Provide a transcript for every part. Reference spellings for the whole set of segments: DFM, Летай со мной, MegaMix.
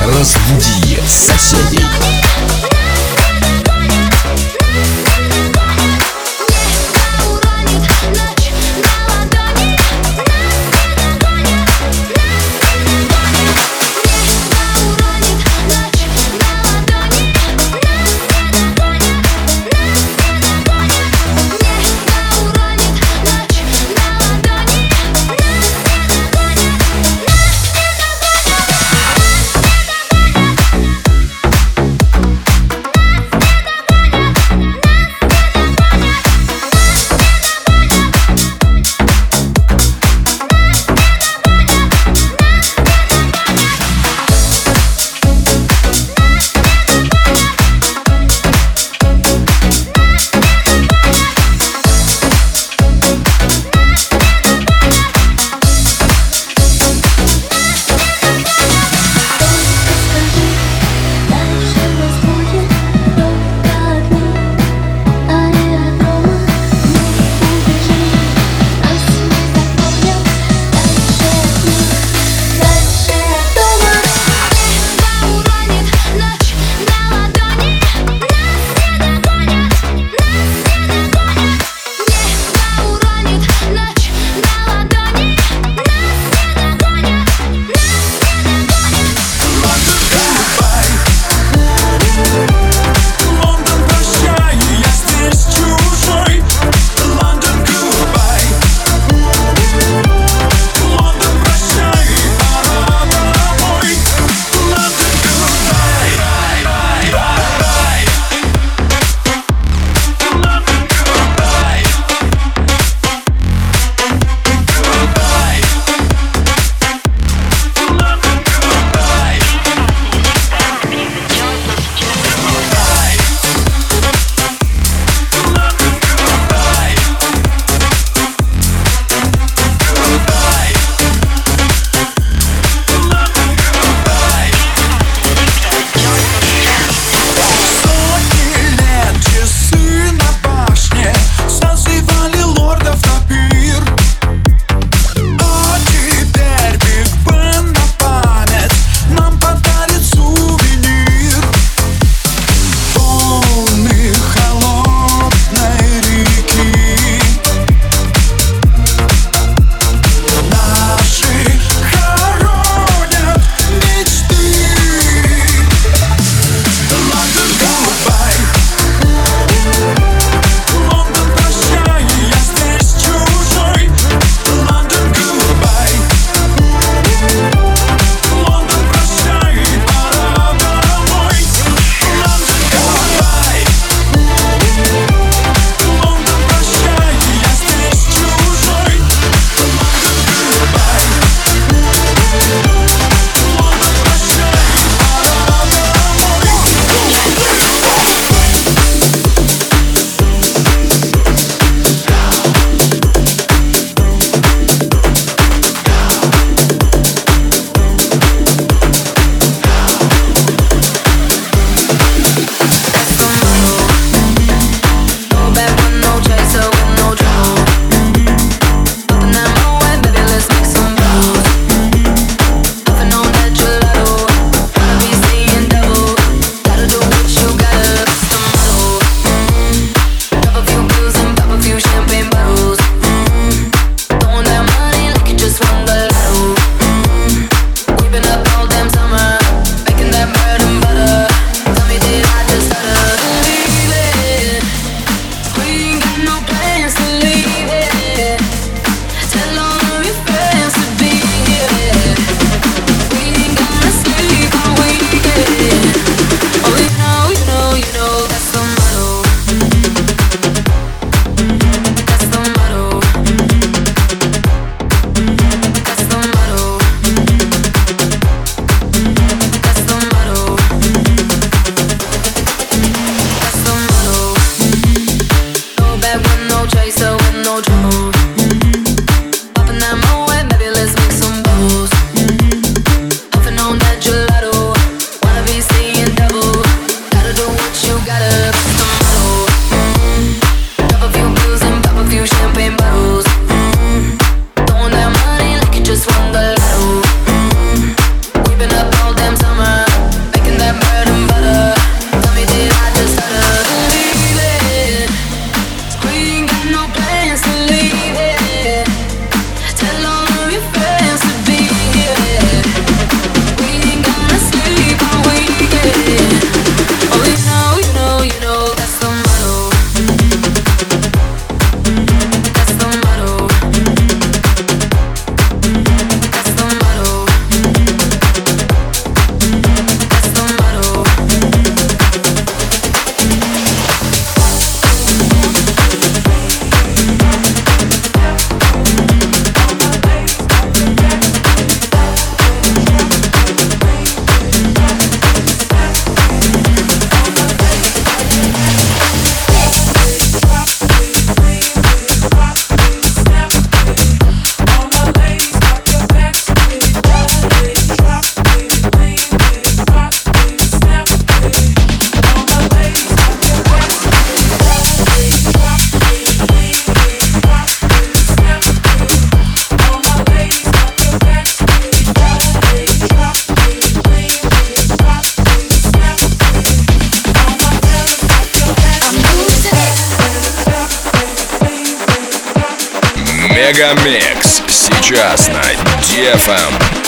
Разбуди соседей. MegaMix сейчас на DFM.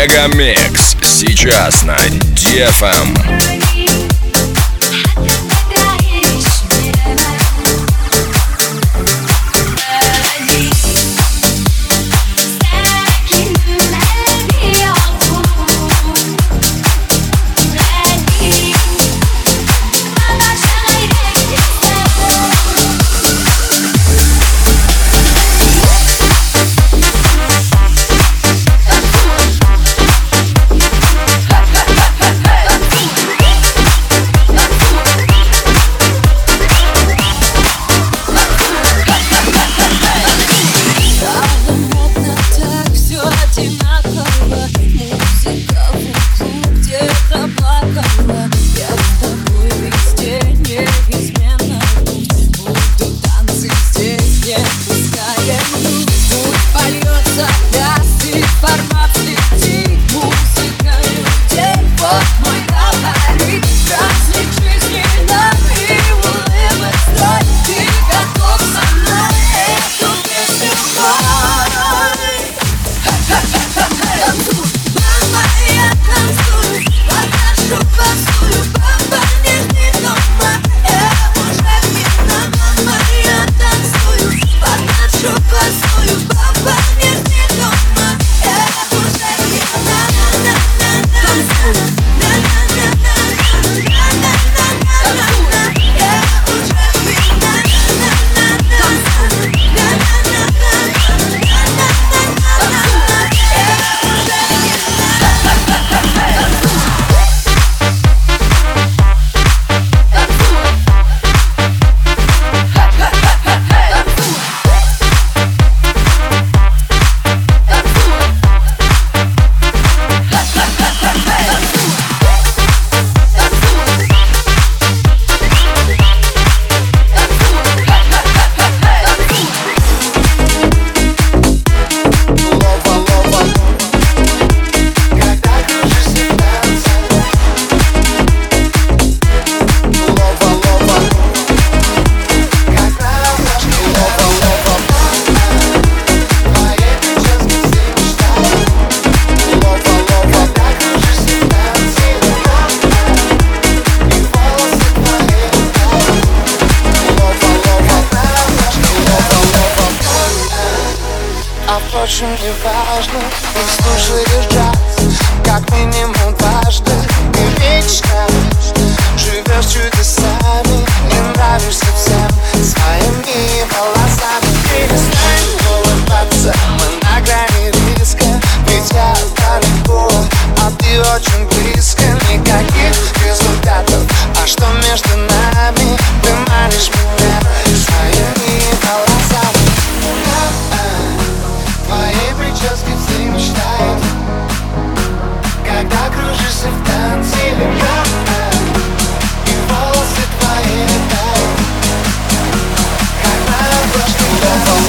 MegaMix сейчас на DFM. Впрочем, не важно, не слушай лишь джаз, как минимум дважды, и вечно живешь чудесами, не нравишься всем своими волосами. Перестань улыбаться, мы на грани риска, ведь я далеко, а ты очень близко. Никаких результатов, а что между нами? Ты манишь меня своими волосами. Твоей прически все мечтают, когда кружишься в танце, и волосы твои летают, как на прошлый раз.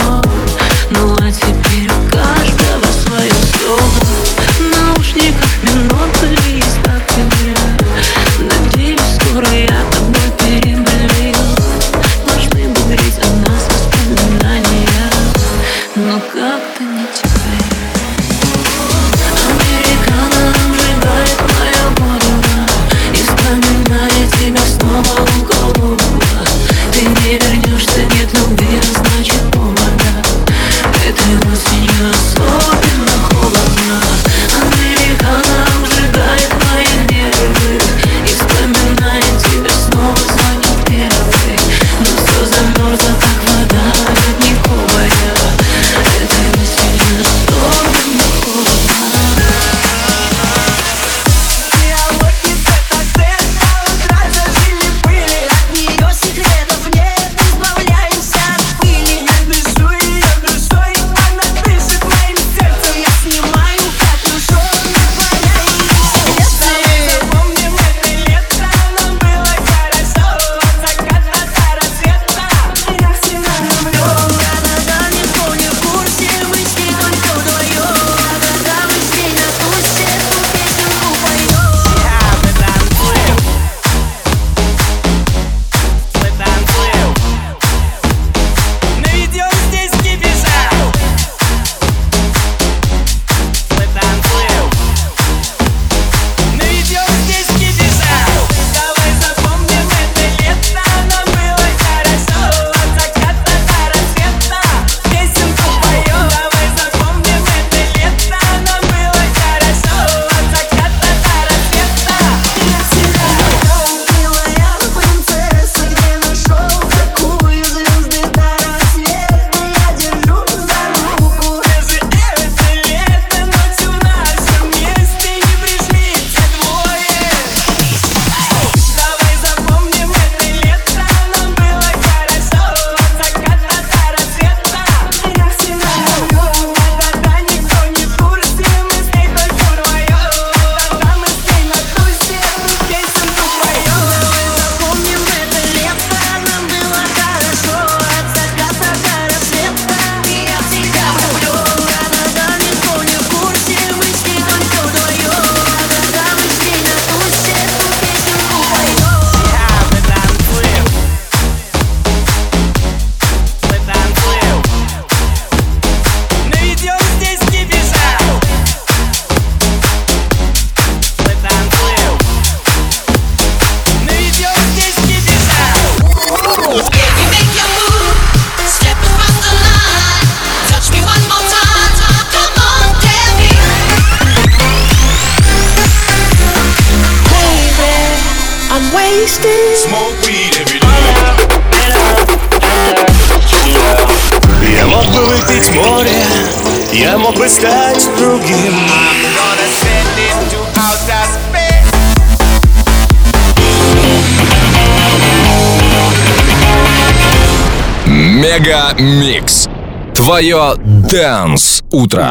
сон. Ну а теперь у каждого свое слово. В наушниках минуты и ставки меня. Надеюсь, скоро я тобой переболею. Должны говорить о нас воспоминания, но как-то не теперь. Американо обжигает моя водина, и вспоминая тебя снова в голову. Ты не вернешься, нет любви, а значит повода. Этой осенью особенно холодно. Американо обжигает мои нервы, и вспоминая тебя снова звонит первый. Но все замерзло, как вода родниковая. Этой осенью особенно холодно. Я мог бы стать другим. MegaMix. Твое Dance утро.